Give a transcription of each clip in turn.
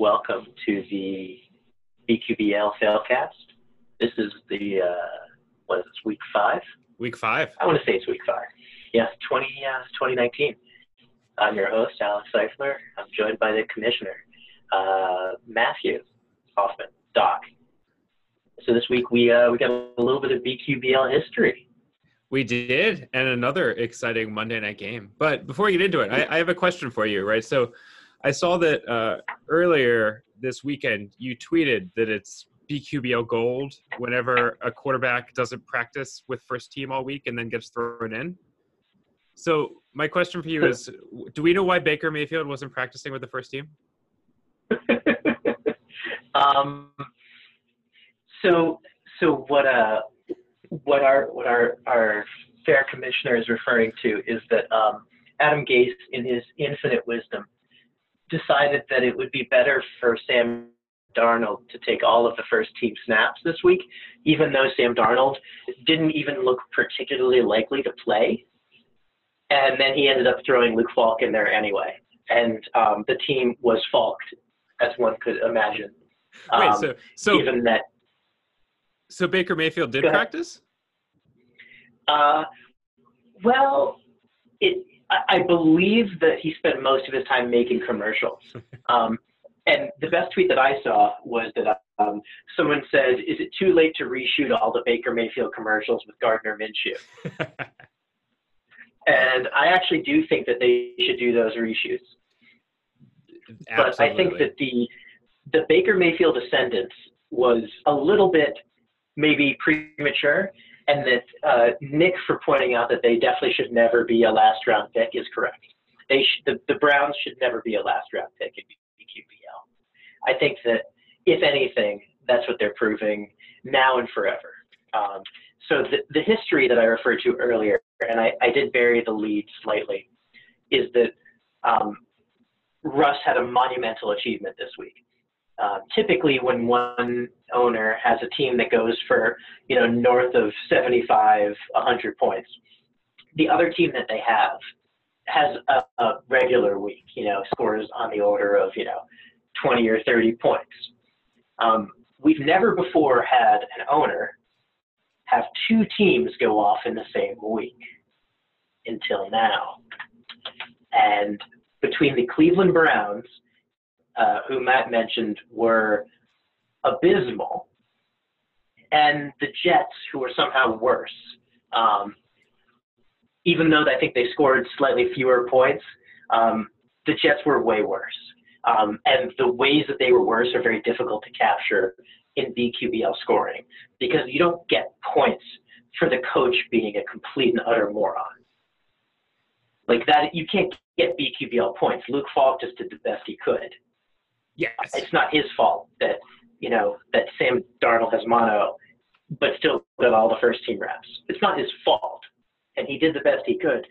Welcome to the BQBL Failcast. This is the, what is this, week five? Week five. I want to say it's week five. Yes, 2019. I'm your host, Alex Seifler. I'm joined by the commissioner, Matthew Hoffman, Doc. So this week we got a little bit of BQBL history. We did, and another exciting Monday night game. But before we get into it, I have a question for you, right? So I saw that earlier this weekend you tweeted that it's BQBL gold whenever a quarterback doesn't practice with first team all week and then gets thrown in. So my question for you is, do we know why Baker Mayfield wasn't practicing with the first team? What our fair commissioner is referring to is that Adam Gase, in his infinite wisdom, decided that it would be better for Sam Darnold to take all of the first team snaps this week, even though Sam Darnold didn't even look particularly likely to play. And then he ended up throwing Luke Falk in there anyway. And the team was falked, as one could imagine. So Baker Mayfield did practice? I believe that he spent most of his time making commercials. And the best tweet that I saw was that someone said, "Is it too late to reshoot all the Baker Mayfield commercials with Gardner Minshew?" And I actually do think that they should do those reshoots. Absolutely. But I think that the Baker Mayfield ascendance was a little bit maybe premature, and that Nick, for pointing out that they definitely should never be a last-round pick, is correct. The Browns should never be a last-round pick in BQBL. I think that, if anything, that's what they're proving now and forever. So the history that I referred to earlier, and I did bury the lead slightly, is that Russ had a monumental achievement this week. Typically, when one owner has a team that goes for, north of 75, 100 points, the other team that they have has a regular week, scores on the order of, 20 or 30 points. We've never before had an owner have two teams go off in the same week until now. And between the Cleveland Browns, who Matt mentioned were abysmal, and the Jets, who were somehow worse. Even though I think they scored slightly fewer points, the Jets were way worse. And the ways that they were worse are very difficult to capture in BQBL scoring, because you don't get points for the coach being a complete and utter moron. Like that, you can't get BQBL points. Luke Falk just did the best he could. Yes. It's not his fault that, that Sam Darnold has mono, but still got all the first team reps. It's not his fault. And he did the best he could,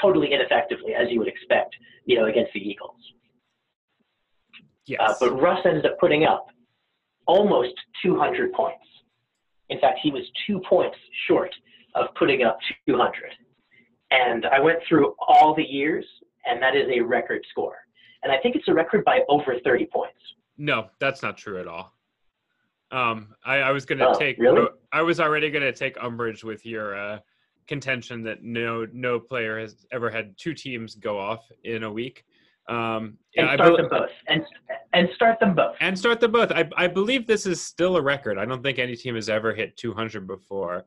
totally ineffectively, as you would expect, against the Eagles. Yes. But Russ ended up putting up almost 200 points. In fact, he was 2 points short of putting up 200. And I went through all the years, and that is a record score. And I think it's a record by over 30 points. No, that's not true at all. I was going to take. Really? I was already going to take umbrage with your contention that no player has ever had two teams go off in a week. And start them both. I believe this is still a record. I don't think any team has ever hit 200 before.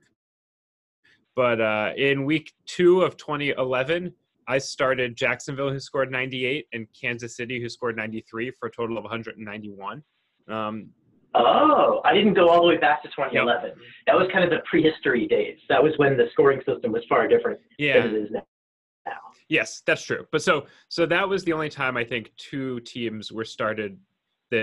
But in week 2 of 2011. I started Jacksonville, who scored 98, and Kansas City, who scored 93, for a total of 191. I didn't go all the way back to 2011. Yep. That was kind of the prehistory days. That was when the scoring system was far different than it is now. Yes, that's true. But so that was the only time I think two teams were started that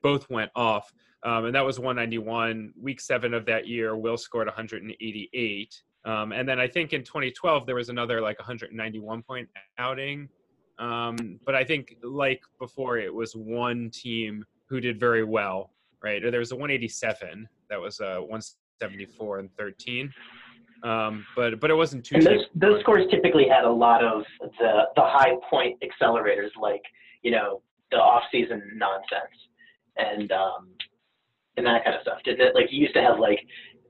both went off, and that was 191. Week 7 of that year, Will scored 188. And then I think in 2012, there was another 191-point outing. But I think before, it was one team who did very well, right? Or there was a 187. That was 174 and 13. But it wasn't two teams. Those scores typically had a lot of the high point accelerators, the off-season nonsense and that kind of stuff. Didn't it? Like, you used to have, like,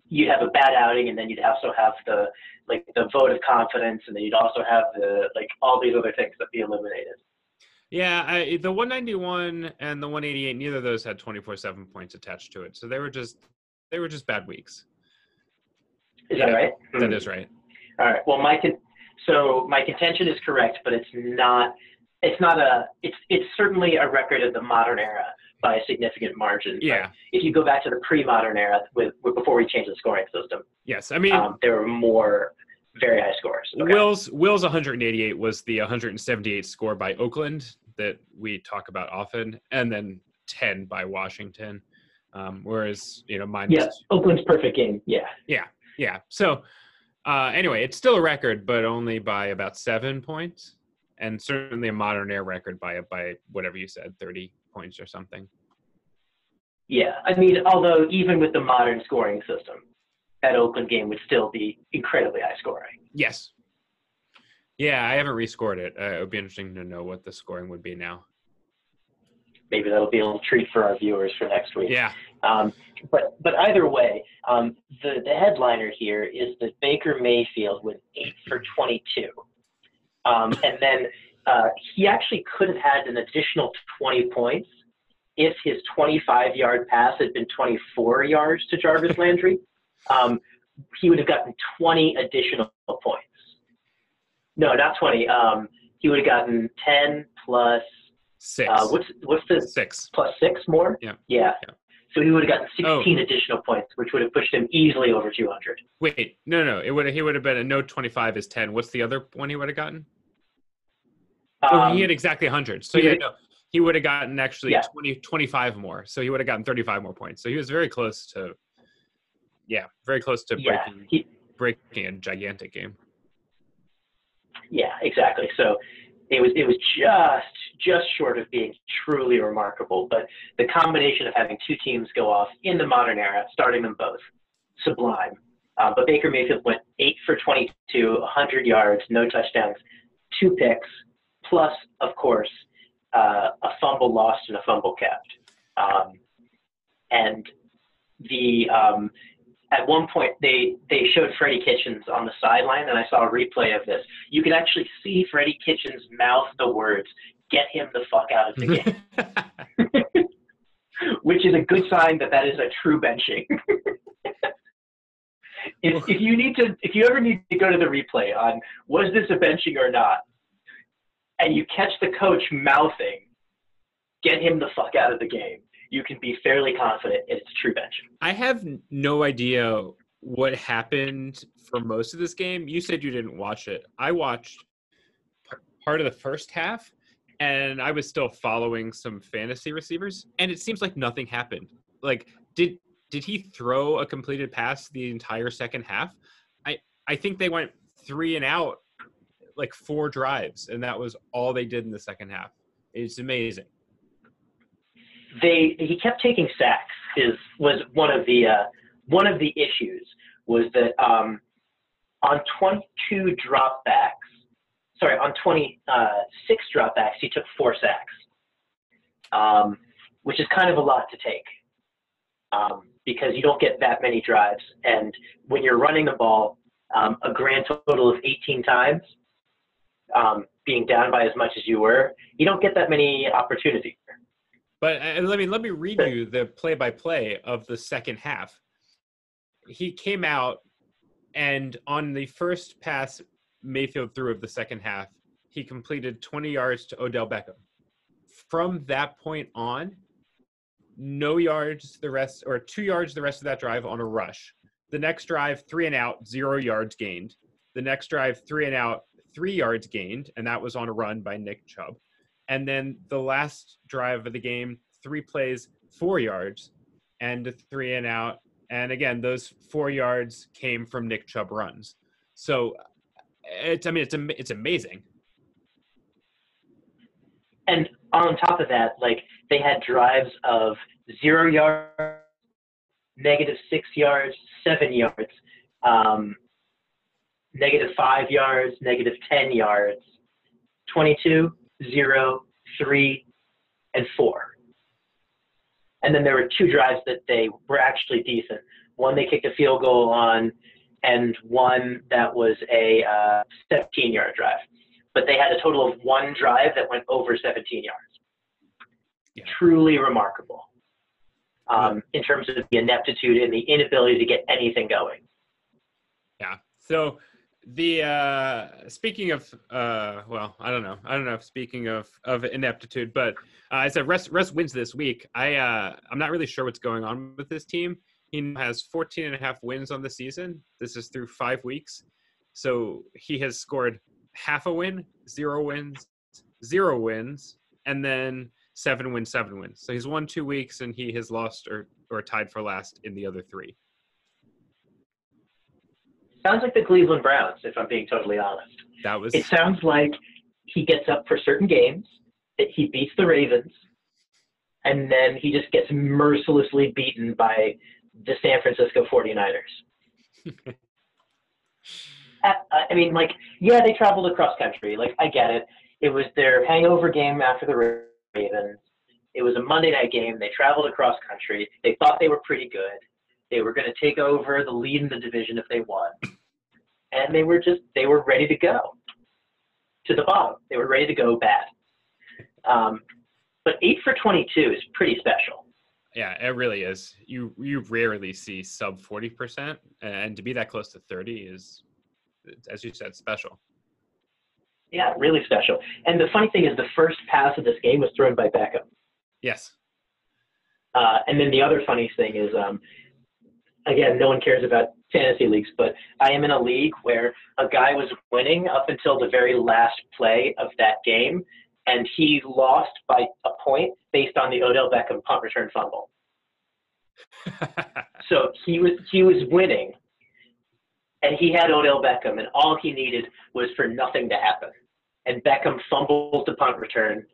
you'd have a bad outing, and then you'd also have the, like, the vote of confidence, and then you'd also have the, like, all these other things that be eliminated. Yeah, the 191 and the 188, neither of those had 24/7 points attached to it, so they were just bad weeks. Is that right? That is right. All right. Well, my contention is correct, but it's certainly a record of the modern era by a significant margin. Yeah. But if you go back to the pre-modern era with before we changed the scoring system. Yes, I mean there were more very high scores. Okay. Will's 188 was the 178 score by Oakland that we talk about often, and then 10 by Washington. Whereas mine. Yeah, Oakland's perfect game. Yeah. Yeah. Yeah. So anyway, it's still a record, but only by about 7 points, and certainly a modern era record by whatever you said, 30 points or something. Yeah. I mean, although even with the modern scoring system, that Oakland game would still be incredibly high scoring. Yes. Yeah. I haven't rescored it. It would be interesting to know what the scoring would be now. Maybe that'll be a little treat for our viewers for next week. Yeah. But either way, the headliner here is that Baker Mayfield went 8 for 22. And then he actually could have had an additional 20 points if his 25-yard pass had been 24 yards to Jarvis Landry. He would have gotten 20 additional points. No, not 20. He would have gotten 10 plus... 6. What's the 6 plus 6 more? Yeah. Yeah. Yeah. So he would have gotten 16 additional points, which would have pushed him easily over 200. Wait, no. He would have been a 25 is 10. What's the other one he would have gotten? He had exactly 100. So he would have gotten 25 more. So he would have gotten 35 more points. So he was very close to breaking a gigantic game. Yeah, exactly. So it was just short of being truly remarkable, but the combination of having two teams go off in the modern era, starting them both, sublime. But Baker Mayfield went 8 for 22, 100 yards, no touchdowns, 2 picks, plus, of course, a fumble lost and a fumble kept. And at one point, they showed Freddie Kitchens on the sideline, and I saw a replay of this. You could actually see Freddie Kitchens mouth the words, "Get him the fuck out of the game," which is a good sign that is a true benching. If you ever need to go to the replay on was this a benching or not, and you catch the coach mouthing, "Get him the fuck out of the game," you can be fairly confident it's a true benching. I have no idea what happened for most of this game. You said you didn't watch it. I watched part of the first half, and I was still following some fantasy receivers, and it seems like nothing happened. Like, did he throw a completed pass the entire second half? I think they went 3 and out, like 4 drives, and that was all they did in the second half. It's amazing. He kept taking sacks. Was one of the issues was that on 22 dropbacks. Sorry, on 26 dropbacks, he took 4 sacks, which is kind of a lot to take because you don't get that many drives. And when you're running the ball a grand total of 18 times, being down by as much as you were, you don't get that many opportunities. But let me read you the play-by-play of the second half. He came out, and on the first pass Mayfield threw of the second half, he completed 20 yards to Odell Beckham. From that point on, no yards the rest, or 2 yards the rest of that drive on a rush. The next drive, 3 and out, 0 yards gained. The next drive, 3 and out, 3 yards gained, and that was on a run by Nick Chubb. And then the last drive of the game, 3 plays, 4 yards, and a 3 and out. And again, those 4 yards came from Nick Chubb runs. So it's amazing. And on top of that, like, they had drives of 0 yards, -6 yards, 7 yards, -5 yards, -10 yards, 22, 0, 3, and four. And then there were two drives that they were actually decent. One they kicked a field goal on, and one that was a 17-yard drive. But they had a total of one drive that went over 17 yards. Yeah. Truly remarkable in terms of the ineptitude and the inability to get anything going. Yeah. So the speaking of well, I don't know if speaking of ineptitude, but I said Russ wins this week. I'm not really sure what's going on with this team. He has 14 and a half wins on the season. This is through 5 weeks. So he has scored half a win, 0 wins, and then 7 wins. So he's won 2 weeks and he has lost or tied for last in the other three. Sounds like the Cleveland Browns, if I'm being totally honest. It sounds like he gets up for certain games, that he beats the Ravens, and then he just gets mercilessly beaten by the San Francisco 49ers. I mean, like, yeah, they traveled across country. Like, I get it. It was their hangover game after the Ravens. It was a Monday night game. They traveled across country. They thought they were pretty good. They were going to take over the lead in the division if they won. And they were ready to go to the bottom. They were ready to go bad. But 8 for 22 is pretty special. Yeah, it really is. You rarely see sub 40%. And to be that close to 30 is, as you said, special. Yeah, really special. And the funny thing is the first pass of this game was thrown by Beckham. Yes. And then the other funny thing is, again, no one cares about fantasy leagues, but I am in a league where a guy was winning up until the very last play of that game, and he lost by a point based on the Odell Beckham punt return fumble. So he was winning, and he had Odell Beckham, and all he needed was for nothing to happen. And Beckham fumbles the punt return.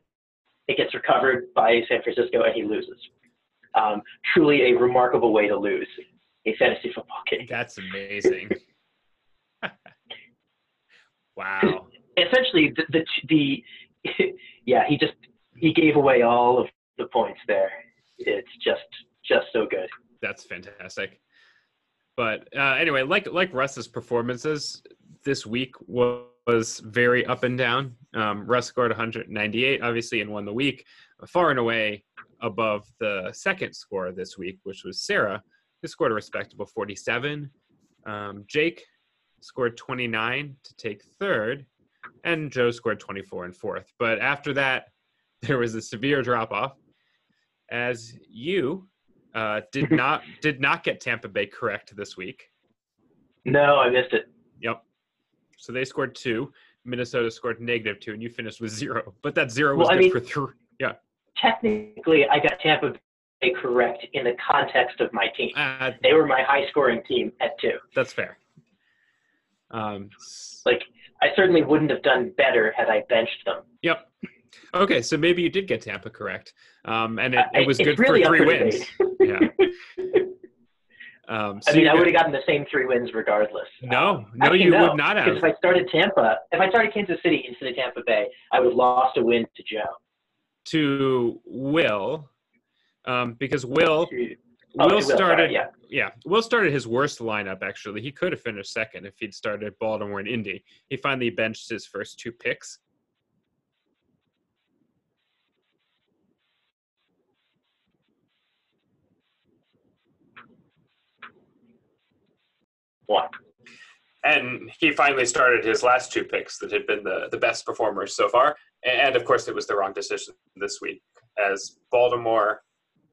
It gets recovered by San Francisco, and he loses. Truly a remarkable way to lose a fantasy football game. That's amazing. Wow. Essentially, yeah, he gave away all of the points there. It's just so good. That's fantastic. But anyway, like Russ's performances this week was very up and down. Russ scored 198, obviously, and won the week, far and away above the second scorer this week, which was Sarah, who scored a respectable 47. Jake scored 29 to take third, and Joe scored 24 in fourth. But after that, there was a severe drop-off, as you did not get Tampa Bay correct this week. No, I missed it. Yep. So they scored 2. Minnesota scored -2, and you finished with 0. But that 0 was good for 3. Yeah. Technically, I got Tampa Bay correct in the context of my team. They were my high-scoring team at 2. That's fair. I certainly wouldn't have done better had I benched them. Yep. Okay, so maybe you did get Tampa correct. And it was good really for 3 wins. Yeah. I would have gotten the same 3 wins regardless. No, would not have. Because if I started Kansas City instead of Tampa Bay, I would have lost a win to Joe. To Will, because Will started his worst lineup, actually. He could have finished second if he'd started Baltimore and Indy. He finally benched his first 2 picks. One. And he finally started his last 2 picks that had been the best performers so far. And, of course, it was the wrong decision this week, as Baltimore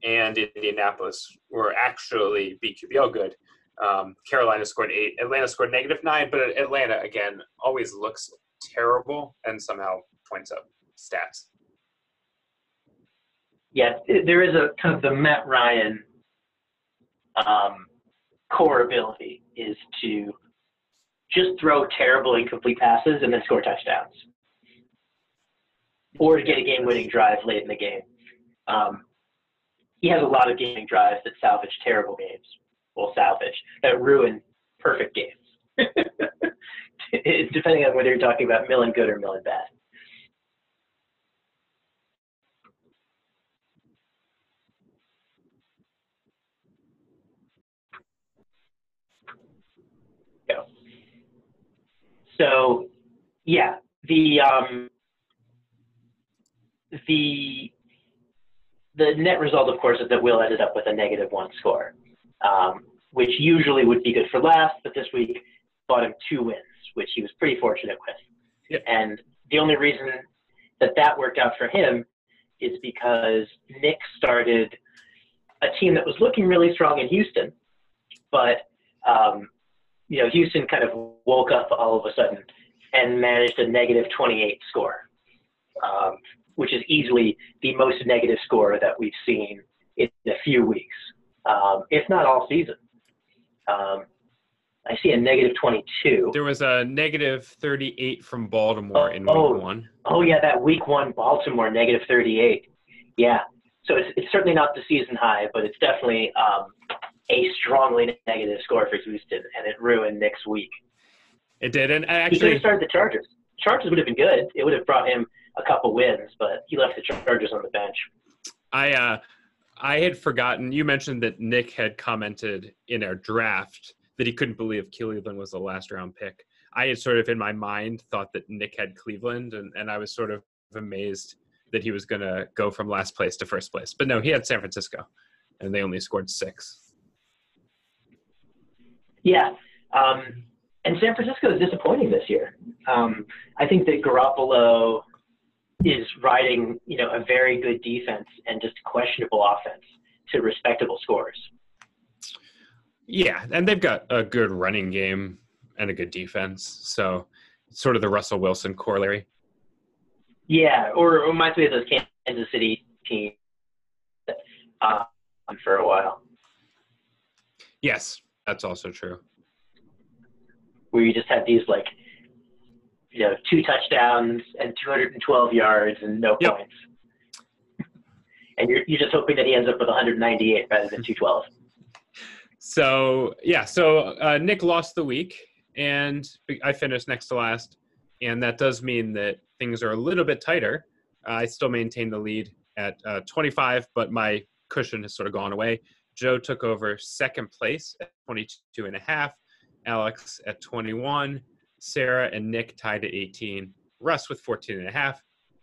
and Indianapolis were actually BQBL good. Carolina scored 8. Atlanta scored -9, but Atlanta, again, always looks terrible and somehow points up stats. Yeah, there is a kind of the Matt Ryan core ability is to just throw terrible incomplete passes and then score touchdowns, or to get a game-winning drive late in the game. He has a lot of game-winning drives that salvage terrible games, that ruin perfect games, depending on whether you're talking about Millen good or Millen bad. ago. So, yeah, the net result, of course, is that Will ended up with a -1 score, which usually would be good for last, but this week bought him 2 wins, which he was pretty fortunate with. Yep. And the only reason that that worked out for him is because Nick started a team that was looking really strong in Houston, but you know, Houston kind of woke up all of a sudden and managed a -28 score, which is easily the most negative score that we've seen in a few weeks, if not all season. I see a -22. There was a -38 from Baltimore in week 1. Oh, yeah, that week 1 Baltimore, -38. Yeah, so it's certainly not the season high, but it's definitely a strongly negative score for Houston, and it ruined next week. It did, and actually – he could have started the Chargers. Chargers would have been good. It would have brought him a couple wins, but he left the Chargers on the bench. I had forgotten – you mentioned that Nick had commented in our draft – that he couldn't believe Cleveland was the last-round pick. I had sort of in my mind thought that Nick had Cleveland, and I was sort of amazed that he was going to go from last place to first place. But no, he had San Francisco, and they only scored 6. Yeah, and San Francisco is disappointing this year. I think that Garoppolo is riding, you know, a very good defense and just questionable offense to respectable scores. Yeah, and they've got a good running game and a good defense, so sort of the Russell Wilson corollary. Yeah, or it reminds me of those Kansas City teams for a while. Yes, that's also true. Where you just had these, like, you know, 2 touchdowns and 212 yards and no points. And you're just hoping that he ends up with 198 rather than 212. So, yeah, so Nick lost the week, and I finished next to last, and that does mean that things are a little bit tighter. I still maintain the lead at 25, but my cushion has sort of gone away. Joe took over second place at 22.5, Alex at 21, Sarah and Nick tied at 18, Russ with 14.5,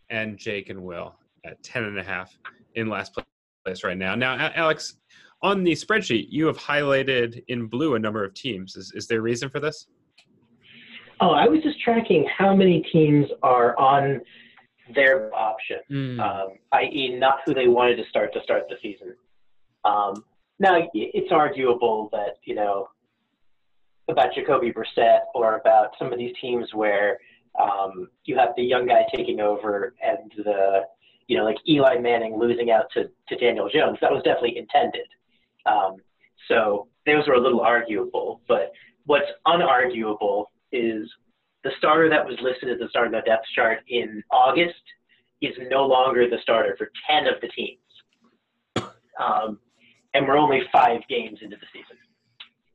and Jake and Will at 10.5 in last place right now. Now, Alex, on the spreadsheet, you have highlighted in blue a number of teams. Is there a reason for this? Oh, I was just tracking how many teams are on their option, i.e. not who they wanted to start the season. Now, it's arguable that, you know, about Jacoby Brissett or about some of these teams where you have the young guy taking over and the, you know, like Eli Manning losing out to Daniel Jones. That was definitely intended. So those were a little arguable, but what's unarguable is the starter that was listed as the starter on the depth chart in August is no longer the starter for 10 of the teams. And we're only 5 games into the season.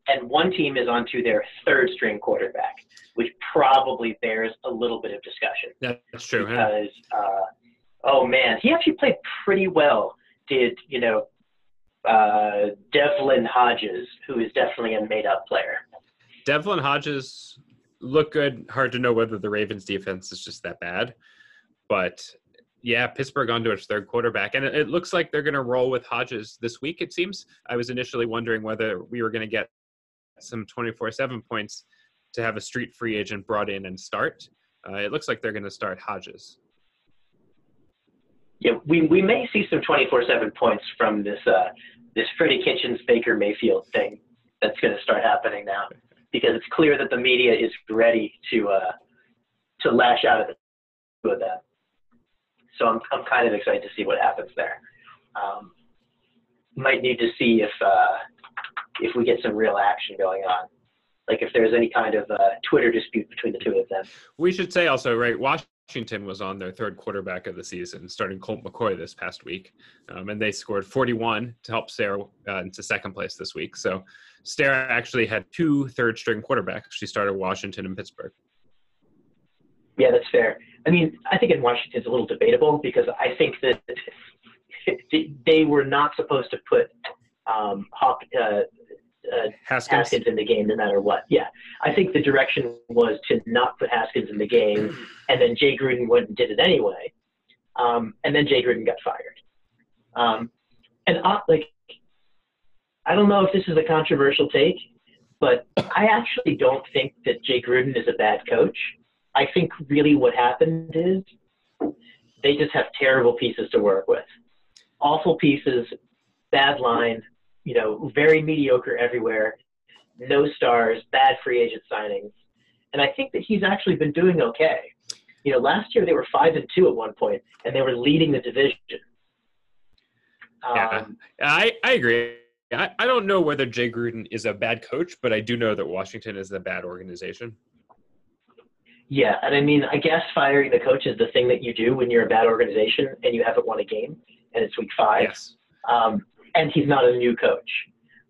And one team is onto their third string quarterback, which probably bears a little bit of discussion. That's true. Because, oh man, he actually played pretty well, did, you know, Devlin Hodges, who is definitely a made-up player. Devlin Hodges looked good. Hard to know whether the Ravens' defense is just that bad. But, yeah, Pittsburgh onto its third quarterback. And it looks like they're going to roll with Hodges this week, it seems. I was initially wondering whether we were going to get some 24/7 points to have a street free agent brought in and start. It looks like they're going to start Hodges. Yeah, we may see some 24/7 points from this Freddie Kitchens Baker Mayfield thing that's going to start happening now, because it's clear that the media is ready to lash out at the two of them. So I'm kind of excited to see what happens there. Might need to see if we get some real action going on, like if there's any kind of Twitter dispute between the two of them. We should say also, right, Washington was on their third quarterback of the season, starting Colt McCoy this past week, and they scored 41 to help Sarah into second place this week. So Sarah actually had 2 third-string quarterbacks. She started Washington and Pittsburgh. Yeah, that's fair. I mean, I think in Washington it's a little debatable, because I think that they were not supposed to put Haskins in the game no matter what. Yeah. I think the direction was to not put Haskins in the game, and then Jay Gruden went and did it anyway. And then Jay Gruden got fired. I don't know if this is a controversial take, but I actually don't think that Jay Gruden is a bad coach. I think really what happened is they just have terrible pieces to work with. Awful pieces, bad line, very mediocre everywhere, no stars, bad free agent signings. And I think that he's actually been doing okay. Last year they were 5-2 at one point, and they were leading the division. I agree. I don't know whether Jay Gruden is a bad coach, but I do know that Washington is a bad organization. Yeah, and I mean, I guess firing the coach is the thing that you do when you're a bad organization and you haven't won a game, and it's week 5. Yes. And he's not a new coach.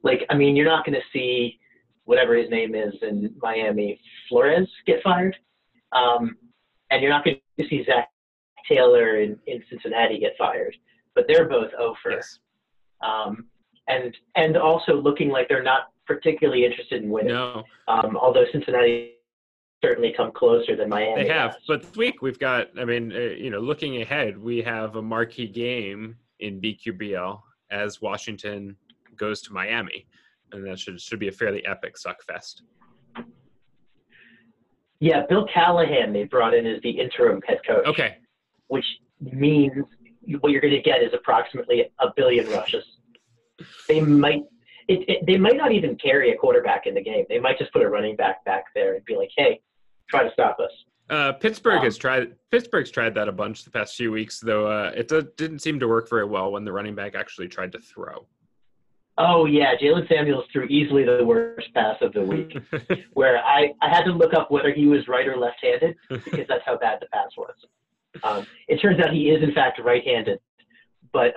You're not going to see whatever his name is in Miami, Flores, get fired. And you're not going to see Zach Taylor in Cincinnati get fired. But they're both 0-for. Yes. And also looking like they're not particularly interested in winning. No. Although Cincinnati certainly come closer than Miami. They have. But this week we've got, looking ahead, we have a marquee game in BQBL as Washington goes to Miami. And that should be a fairly epic suckfest. Yeah, Bill Callahan they brought in as the interim head coach. Okay. Which means what you're going to get is approximately 1 billion rushes. They might not even carry a quarterback in the game. They might just put a running back back there and be like, "Hey, try to stop us." Pittsburgh's tried that a bunch the past few weeks, though. It didn't seem to work very well when the running back actually tried to throw. Oh yeah, Jalen Samuels threw easily the worst pass of the week, where I had to look up whether he was right or left-handed because that's how bad the pass was. It turns out he is in fact right-handed, but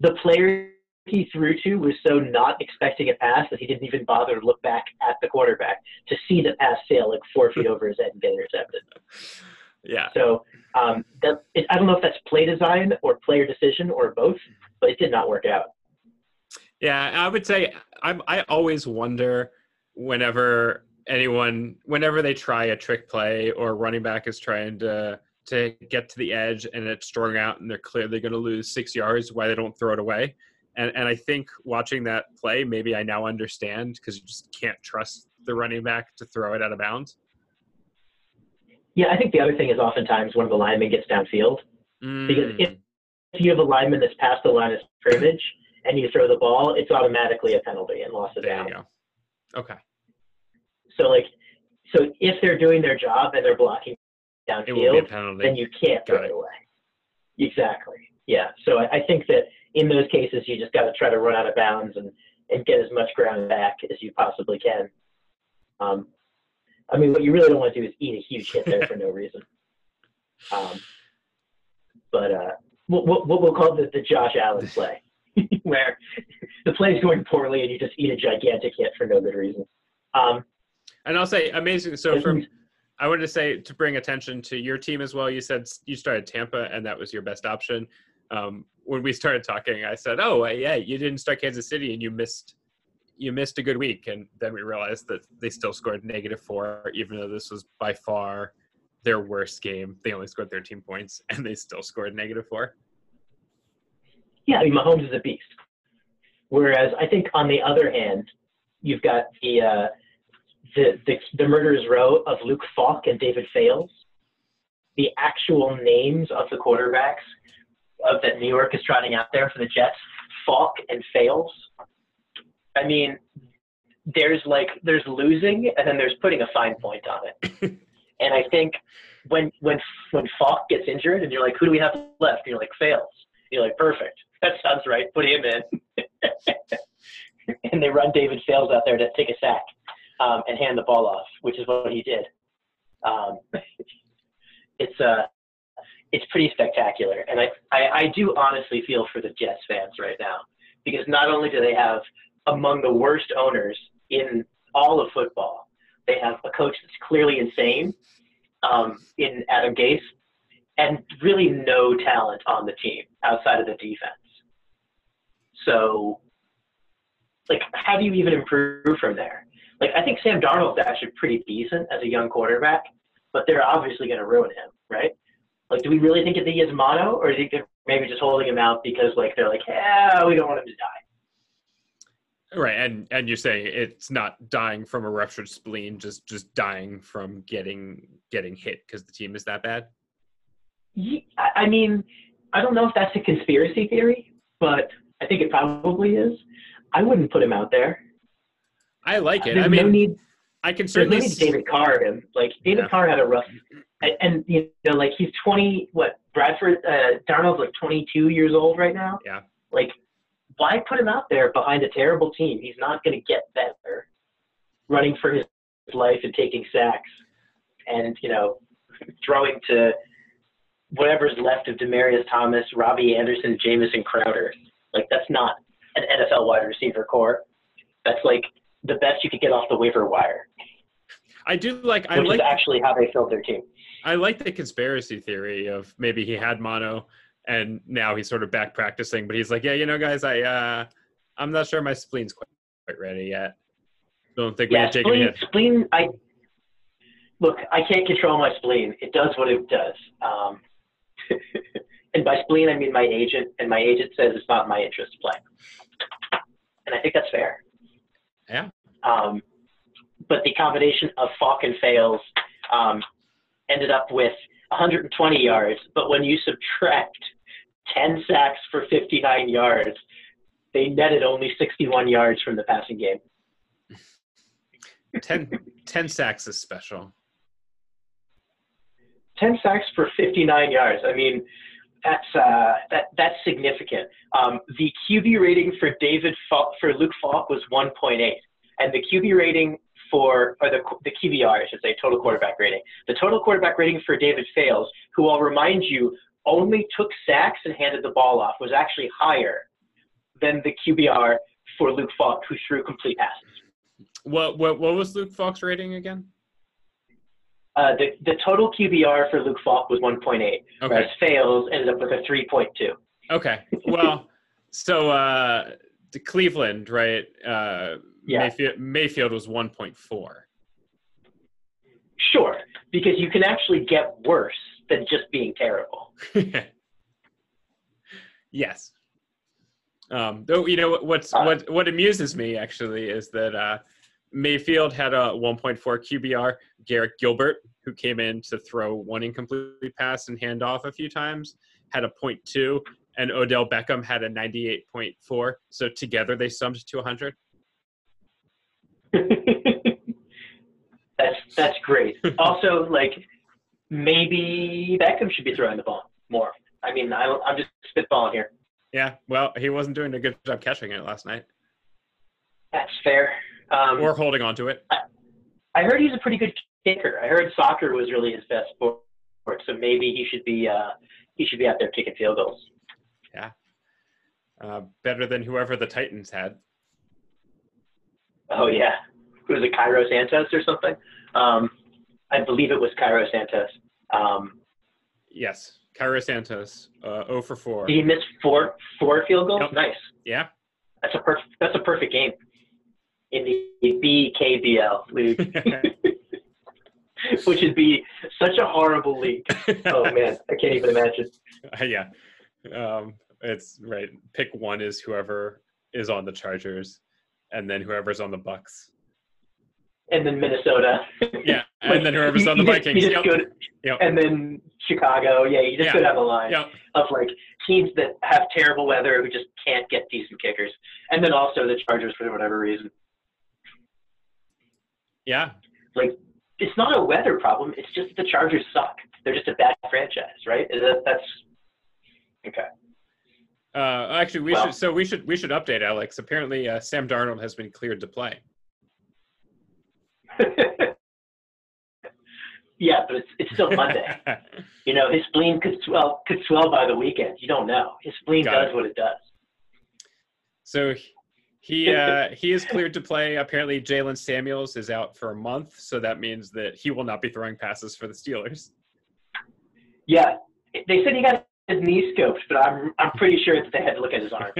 the player he threw to was so not expecting a pass that he didn't even bother to look back at the quarterback to see the pass sail 4 feet over his head and get intercepted. Yeah. So I don't know if that's play design or player decision or both, but it did not work out. Yeah, I would say I always wonder whenever they try a trick play or running back is trying to get to the edge and it's strung out and they're clearly going to lose 6 yards, why they don't throw it away. And I think watching that play, maybe I now understand because you just can't trust the running back to throw it out of bounds. Yeah, I think the other thing is oftentimes one of the linemen gets downfield. Because if you have a lineman that's past the line of scrimmage and you throw the ball, it's automatically a penalty and loss of down. There you go. Okay. So if they're doing their job and they're blocking downfield, then you can't throw it away. Exactly. Yeah. So I think that in those cases, you just got to try to run out of bounds and get as much ground back as you possibly can. What you really don't want to do is eat a huge hit there for no reason. But what we'll call the Josh Allen play, where the play's going poorly and you just eat a gigantic hit for no good reason. And I'll say amazing. So I wanted to say to bring attention to your team as well. You said you started Tampa and that was your best option. When we started talking, I said, "Oh yeah, you didn't start Kansas City and you missed a good week." And then we realized that they still scored -4, even though this was by far their worst game. They only scored 13 points and they still scored -4. Yeah, Mahomes is a beast. Whereas I think on the other hand, you've got the murderer's row of Luke Falk and David Fales, the actual names of the quarterbacks that New York is trotting out there for the Jets, Falk and Fales. I mean, there's losing and then there's putting a fine point on it. And I think when Falk gets injured and you're like, who do we have left? And you're like, Fales. And you're like, perfect. That sounds right. Put him in. And they run David Fales out there to take a sack. And hand the ball off, which is what he did. It's pretty spectacular. And I do honestly feel for the Jets fans right now, because not only do they have among the worst owners in all of football, they have a coach that's clearly insane in Adam Gase and really no talent on the team outside of the defense. So like, how do you even improve from there? Like, I think Sam Darnold's actually pretty decent as a young quarterback, but they're obviously going to ruin him, right? Like, do we really think that he is mono, or do you think maybe just holding him out because, like, they're like, yeah, we don't want him to die? Right, and you're saying it's not dying from a ruptured spleen, just dying from getting hit because the team is that bad? I mean, I don't know if that's a conspiracy theory, but I think it probably is. I wouldn't put him out there. I like it. I mean, I can certainly see David Carr. Him. Like, David Carr had a rough, and you know, like, he's 20. What, Bradford? Darnold's like 22 years old right now. Yeah. Like, why put him out there behind a terrible team? He's not going to get better. Running for his life and taking sacks, and you know, throwing to whatever's left of Demaryius Thomas, Robbie Anderson, Jamison Crowder. Like, that's not an NFL wide receiver core. That's like the best you could get off the waiver wire. Which is actually how they filled their team. I like the conspiracy theory of maybe he had mono and now he's sort of back practicing, but he's like, yeah, you know, guys, I'm not sure my spleen's quite ready yet. Don't think we can take it yet. Look, I can't control my spleen. It does what it does. And by spleen, I mean my agent, and my agent says it's not my interest to play. And I think that's fair. Yeah. But the combination of Falk and Fales ended up with 120 yards. But when you subtract 10 sacks for 59 yards, they netted only 61 yards from the passing game. 10 sacks is special. 10 sacks for 59 yards. I mean, that's significant. The QB rating for Luke Falk was 1.8, and the QB rating the QBR, I should say, total quarterback rating. The total quarterback rating for David Fales, who I'll remind you only took sacks and handed the ball off, was actually higher than the QBR for Luke Falk, who threw complete passes. What was Luke Falk's rating again? The total QBR for Luke Falk was 1.8, whereas Fales ended up with a 3.2. Okay. Well, so the Cleveland, right? Yeah. Mayfield was 1.4. Sure, because you can actually get worse than just being terrible. Yes. Though, you know, what amuses me actually is that Mayfield had a 1.4 QBR. Garrett Gilbert, who came in to throw one incomplete pass and hand off a few times, had a 0.2, and Odell Beckham had a 98.4. So together they summed to 100. That's great. Also, like, maybe Beckham should be throwing the ball more. I mean, I'm just spitballing here. Yeah, well, he wasn't doing a good job catching it last night. That's fair. Or holding on to it. I heard he's a pretty good kicker. I heard soccer was really his best sport, so maybe he should be out there kicking field goals. Yeah, better than whoever the Titans had. Oh yeah, was it Cairo Santos or something? I believe it was Cairo Santos. Yes, Cairo Santos, 0-for-4. Did he miss four field goals? Nope. Nice. Yeah, that's a perfect game. In the BQBL league, which would be such a horrible league. Oh man, I can't even imagine. Yeah, it's right. Pick one is whoever is on the Chargers, and then whoever's on the Bucks, and then Minnesota. Yeah, like, and then whoever's on the Vikings. And then Chicago. Yeah, you just go down the line of like teams that have terrible weather who just can't get decent kickers, and then also the Chargers for whatever reason. Yeah. Like, it's not a weather problem. It's just the Chargers suck. They're just a bad franchise, right? That's okay. Actually, we should update Alex. Apparently, Sam Darnold has been cleared to play. Yeah, but it's still Monday. You know, his spleen could swell by the weekend. You don't know. His spleen does what it does. So he is cleared to play. Apparently, Jalen Samuels is out for a month, so that means that he will not be throwing passes for the Steelers. Yeah, they said he got his knee scoped, but I'm pretty sure that they had to look at his arm.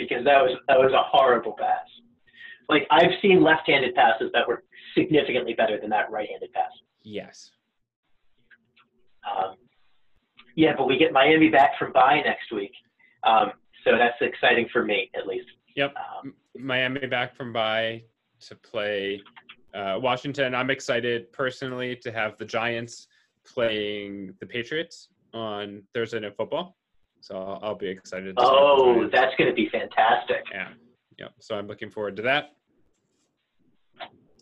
because that was a horrible pass. Like, I've seen left-handed passes that were significantly better than that right-handed pass. Yes. Yeah, but we get Miami back from bye next week. So that's exciting for me, at least. Yep. Miami back from bye to play Washington. I'm excited personally to have the Giants playing the Patriots on Thursday Night Football. So I'll be excited. Oh, that's going to be fantastic. Yeah. Yep. So I'm looking forward to that.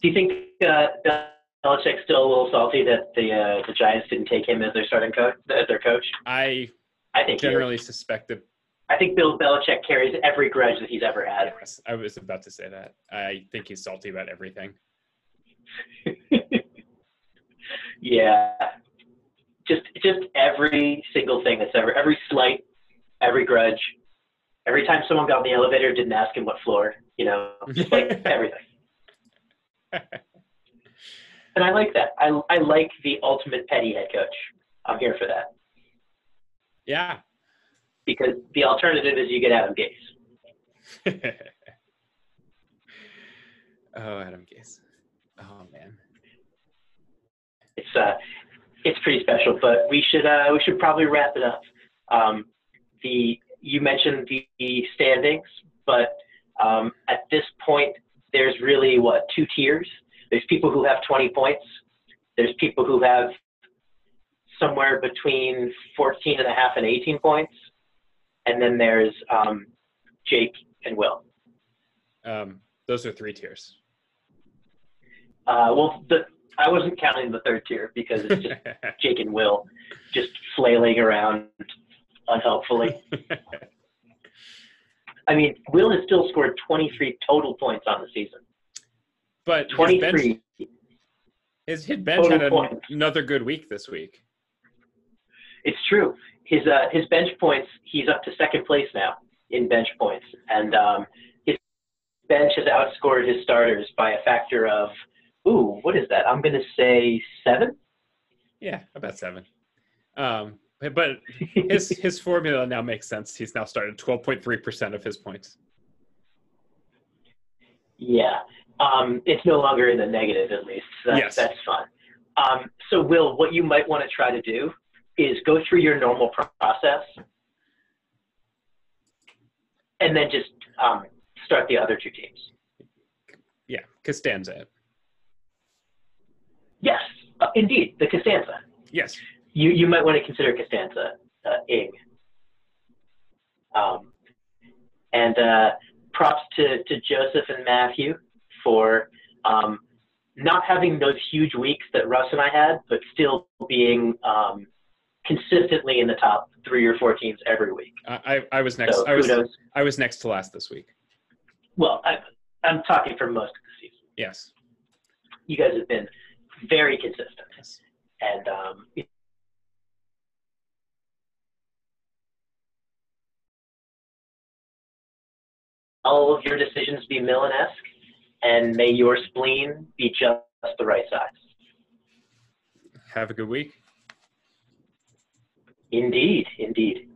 Do you think Belichick's still a little salty that the Giants didn't take him as their starting coach? As their coach? I think generally suspect that. I think Bill Belichick carries every grudge that he's ever had. Yes, I was about to say that. I think he's salty about everything. Yeah, just every single thing that's ever, every slight, every grudge, every time someone got in the elevator didn't ask him what floor, you know, just like everything. And I like that. I like the ultimate petty head coach. I'm here for that. Yeah. Because the alternative is you get Adam Gase. Oh, Adam Gase. Oh, man. It's pretty special, but we should probably wrap it up. You mentioned the standings, but at this point, there's really two tiers. There's people who have 20 points. There's people who have somewhere between 14 and a half and 18 points, and then there's Jake and Will. Those are three tiers. I wasn't counting the third tier because it's just Jake and Will just flailing around unhelpfully. I mean, Will has still scored 23 total points on the season. But 23. His bench had another good week this week. It's true. His bench points, he's up to second place now in bench points. And his bench has outscored his starters by a factor of – ooh, what is that? I'm going to say 7? Yeah, about 7. But his formula now makes sense. He's now started 12.3% of his points. Yeah. It's no longer in the negative, at least. Yes. That's fun. So, Will, what you might want to try to do is go through your normal process and then just start the other two teams. Yeah, Costanza. Yes, indeed, the Costanza. Yes. You might want to consider Costanza, Ing. And props to Joseph and Matthew for not having those huge weeks that Russ and I had, but still being consistently in the top 3 or 4 teams every week. I was next. So, I was next to last this week. Well, I'm talking for most of the season. Yes. You guys have been very consistent. Yes. And all of your decisions be Millen-esque, and may your spleen be just the right size. Have a good week. Indeed, indeed.